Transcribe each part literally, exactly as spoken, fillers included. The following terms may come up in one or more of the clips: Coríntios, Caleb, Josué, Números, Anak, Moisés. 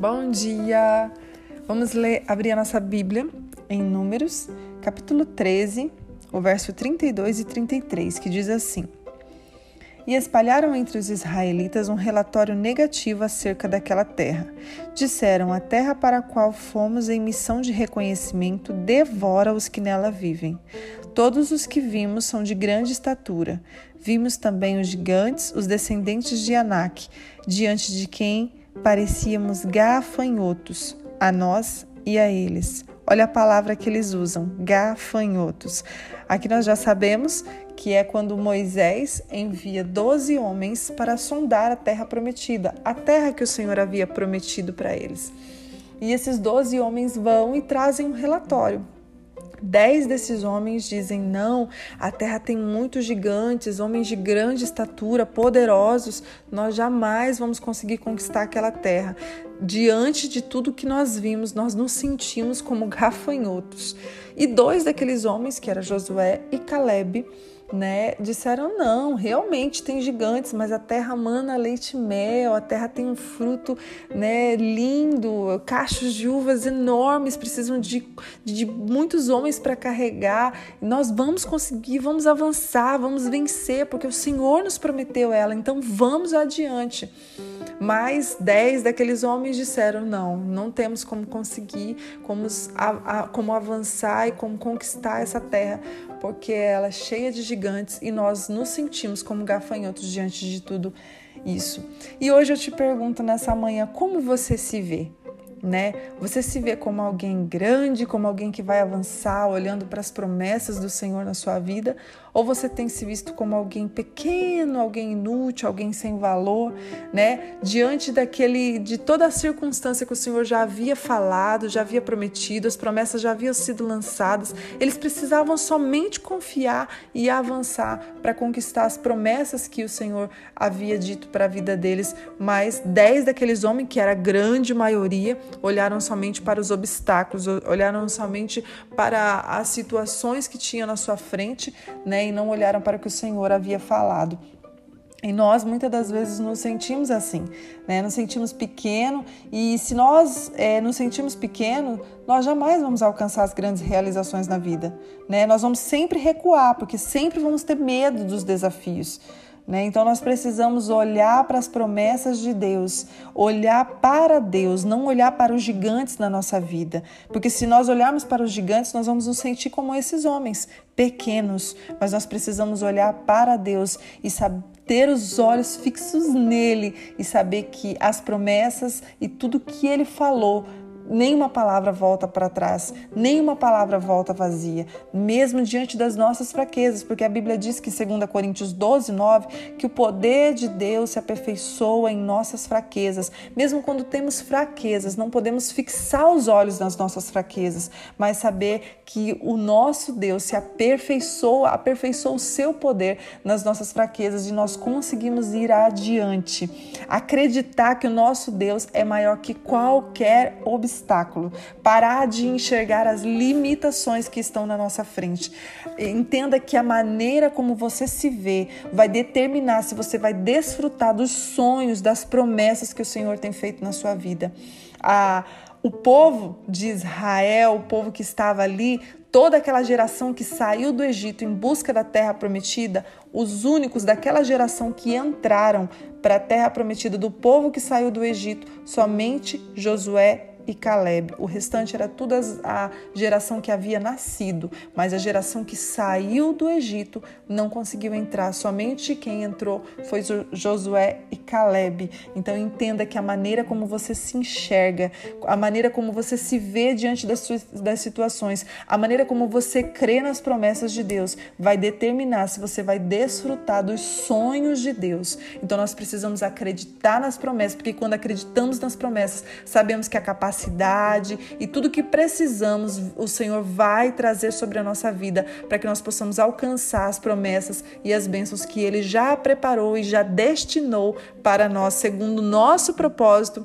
Bom dia! Vamos ler, abrir a nossa Bíblia em Números, capítulo treze, o verso trinta e dois e trinta e três, que diz assim: E espalharam entre os israelitas um relatório negativo acerca daquela terra. Disseram: a terra para a qual fomos em missão de reconhecimento devora os que nela vivem. Todos os que vimos são de grande estatura. Vimos também os gigantes, os descendentes de Anak, diante de quem parecíamos gafanhotos, a nós e a eles. Olha a palavra que eles usam, gafanhotos. Aqui nós já sabemos que é quando Moisés envia doze homens para sondar a terra prometida, a terra que o Senhor havia prometido para eles. E esses doze homens vão e trazem um relatório. Dez desses homens dizem: não, a terra tem muitos gigantes, homens de grande estatura, poderosos, nós jamais vamos conseguir conquistar aquela terra. Diante de tudo que nós vimos, nós nos sentimos como gafanhotos. E dois daqueles homens, que eram Josué e Caleb, né, disseram: não, realmente tem gigantes, mas a terra mana leite e mel, a terra tem um fruto, né, lindo, cachos de uvas enormes, precisam de, de muitos homens para carregar, nós vamos conseguir, vamos avançar, vamos vencer, porque o Senhor nos prometeu ela, então vamos adiante. Mas dez daqueles homens disseram: não, não temos como conseguir, como, a, a, como avançar e como conquistar essa terra, porque ela é cheia de gigantes e nós nos sentimos como gafanhotos diante de tudo isso. E hoje eu te pergunto nessa manhã, como você se vê? Né? Você se vê como alguém grande, como alguém que vai avançar, olhando para as promessas do Senhor na sua vida? Ou você tem se visto como alguém pequeno, alguém inútil, alguém sem valor, né? Diante daquele, de toda a circunstância que o Senhor já havia falado, já havia prometido, as promessas já haviam sido lançadas, eles precisavam somente confiar e avançar para conquistar as promessas que o Senhor havia dito para a vida deles. Mas dez daqueles homens, que era a grande maioria, olharam somente para os obstáculos, olharam somente para as situações que tinham na sua frente, né, e não olharam para o que o Senhor havia falado. E nós muitas das vezes nos sentimos assim, né? Nos sentimos pequeno, e se nós é, nos sentimos pequeno, nós jamais vamos alcançar as grandes realizações na vida, né? Nós vamos sempre recuar, porque sempre vamos ter medo dos desafios. Né? Então nós precisamos olhar para as promessas de Deus, olhar para Deus, não olhar para os gigantes na nossa vida, porque se nós olharmos para os gigantes, nós vamos nos sentir como esses homens, pequenos, mas nós precisamos olhar para Deus e saber, ter os olhos fixos nele e saber que as promessas e tudo que ele falou, nenhuma palavra volta para trás, nenhuma palavra volta vazia, mesmo diante das nossas fraquezas, porque a Bíblia diz que, segundo Coríntios doze, nove, que o poder de Deus se aperfeiçoa em nossas fraquezas. Mesmo quando temos fraquezas, não podemos fixar os olhos nas nossas fraquezas, mas saber que o nosso Deus se aperfeiçoa, aperfeiçoa o seu poder nas nossas fraquezas e nós conseguimos ir adiante. Acreditar que o nosso Deus é maior que qualquer obstáculo. obstáculo, parar de enxergar as limitações que estão na nossa frente. Entenda que a maneira como você se vê vai determinar se você vai desfrutar dos sonhos, das promessas que o Senhor tem feito na sua vida. Ah, o povo de Israel, o povo que estava ali, toda aquela geração que saiu do Egito em busca da terra prometida, os únicos daquela geração que entraram para a terra prometida do povo que saiu do Egito, somente Josué e Caleb. O restante era toda a geração que havia nascido, mas a geração que saiu do Egito não conseguiu entrar. Somente quem entrou foi Josué e Caleb. Então entenda que a maneira como você se enxerga, a maneira como você se vê diante das, suas, das situações, a maneira como você crê nas promessas de Deus, vai determinar se você vai desfrutar dos sonhos de Deus. Então nós precisamos acreditar nas promessas, porque quando acreditamos nas promessas, sabemos que a capacidade cidade e tudo que precisamos, o Senhor vai trazer sobre a nossa vida para que nós possamos alcançar as promessas e as bênçãos que Ele já preparou e já destinou para nós, segundo o nosso propósito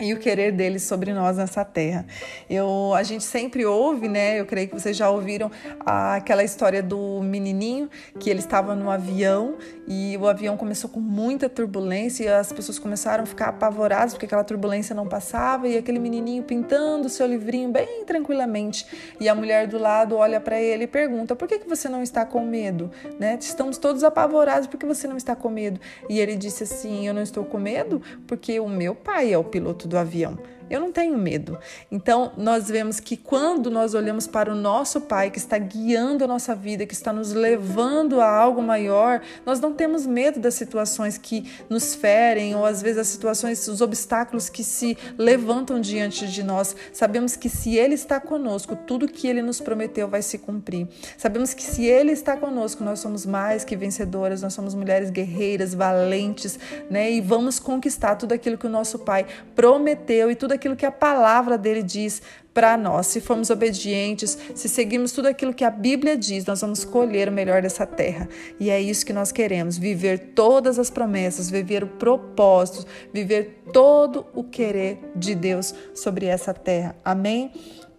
e o querer dele sobre nós nessa terra. Eu, a gente sempre ouve, né? Eu creio que vocês já ouviram a, aquela história do menininho, que ele estava no avião e o avião começou com muita turbulência e as pessoas começaram a ficar apavoradas porque aquela turbulência não passava, e aquele menininho pintando seu livrinho bem tranquilamente, e a mulher do lado olha para ele e pergunta: por que que você não está com medo? Né? Estamos todos apavorados, por que você não está com medo? E ele disse assim: eu não estou com medo porque o meu pai é o piloto do avião. Eu não tenho medo. Então, nós vemos que quando nós olhamos para o nosso Pai, que está guiando a nossa vida, que está nos levando a algo maior, nós não temos medo das situações que nos ferem, ou às vezes as situações, os obstáculos que se levantam diante de nós. Sabemos que se Ele está conosco, tudo que Ele nos prometeu vai se cumprir. Sabemos que se Ele está conosco, nós somos mais que vencedoras, nós somos mulheres guerreiras, valentes, né? E vamos conquistar tudo aquilo que o nosso Pai prometeu e tudo aquilo que a palavra dele diz para nós. Se formos obedientes, se seguirmos tudo aquilo que a Bíblia diz, nós vamos colher o melhor dessa terra. E é isso que nós queremos, viver todas as promessas, viver o propósito, viver todo o querer de Deus sobre essa terra. Amém?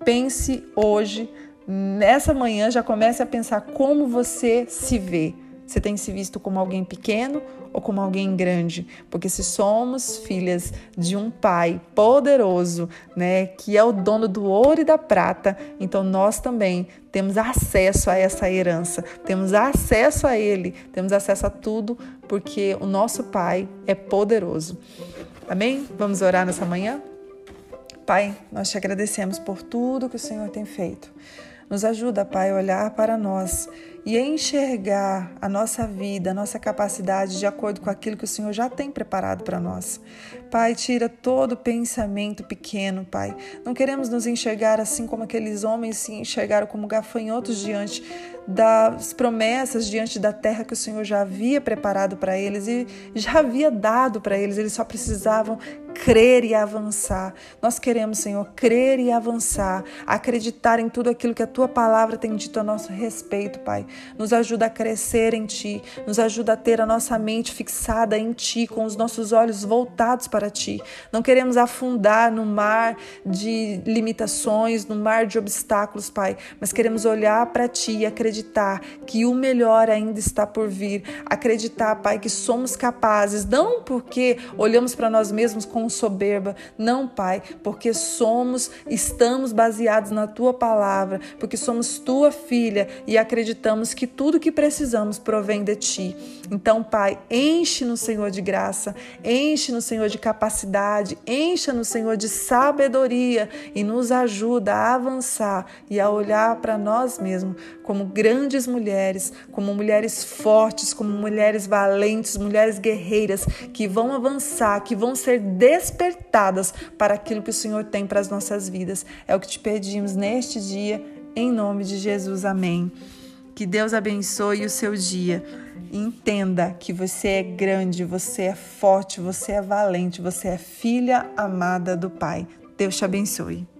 Pense hoje, nessa manhã, já comece a pensar como você se vê. Você tem se visto como alguém pequeno ou como alguém grande? Porque se somos filhas de um Pai poderoso, né, que é o dono do ouro e da prata, então nós também temos acesso a essa herança, temos acesso a Ele, temos acesso a tudo, porque o nosso Pai é poderoso. Amém? Vamos orar nessa manhã? Pai, nós te agradecemos por tudo que o Senhor tem feito. Nos ajuda, Pai, a olhar para nós e a enxergar a nossa vida, a nossa capacidade de acordo com aquilo que o Senhor já tem preparado para nós. Pai, tira todo pensamento pequeno, Pai. Não queremos nos enxergar assim como aqueles homens se enxergaram como gafanhotos diante das promessas, diante da terra que o Senhor já havia preparado para eles e já havia dado para eles. Eles só precisavam crer e avançar. Nós queremos, Senhor, crer e avançar, acreditar em tudo aquilo que a Tua palavra tem dito a nosso respeito, Pai. Nos ajuda a crescer em Ti, nos ajuda a ter a nossa mente fixada em Ti, com os nossos olhos voltados para Ti. Não queremos afundar no mar de limitações, no mar de obstáculos, Pai, mas queremos olhar para Ti e acreditar que o melhor ainda está por vir. Acreditar, Pai, que somos capazes, não porque olhamos para nós mesmos com soberba, não, Pai, porque somos, estamos baseados na Tua palavra, porque somos Tua filha e acreditamos que tudo que precisamos provém de Ti. Então, Pai, enche-nos, Senhor, de graça, enche-nos, Senhor, de capacidade, encha-nos, Senhor, de sabedoria e nos ajuda a avançar e a olhar para nós mesmos como grandes mulheres, como mulheres fortes, como mulheres valentes, mulheres guerreiras que vão avançar, que vão ser despertadas para aquilo que o Senhor tem para as nossas vidas. É o que te pedimos neste dia, em nome de Jesus. Amém. Que Deus abençoe o seu dia. Entenda que você é grande, você é forte, você é valente, você é filha amada do Pai. Deus te abençoe.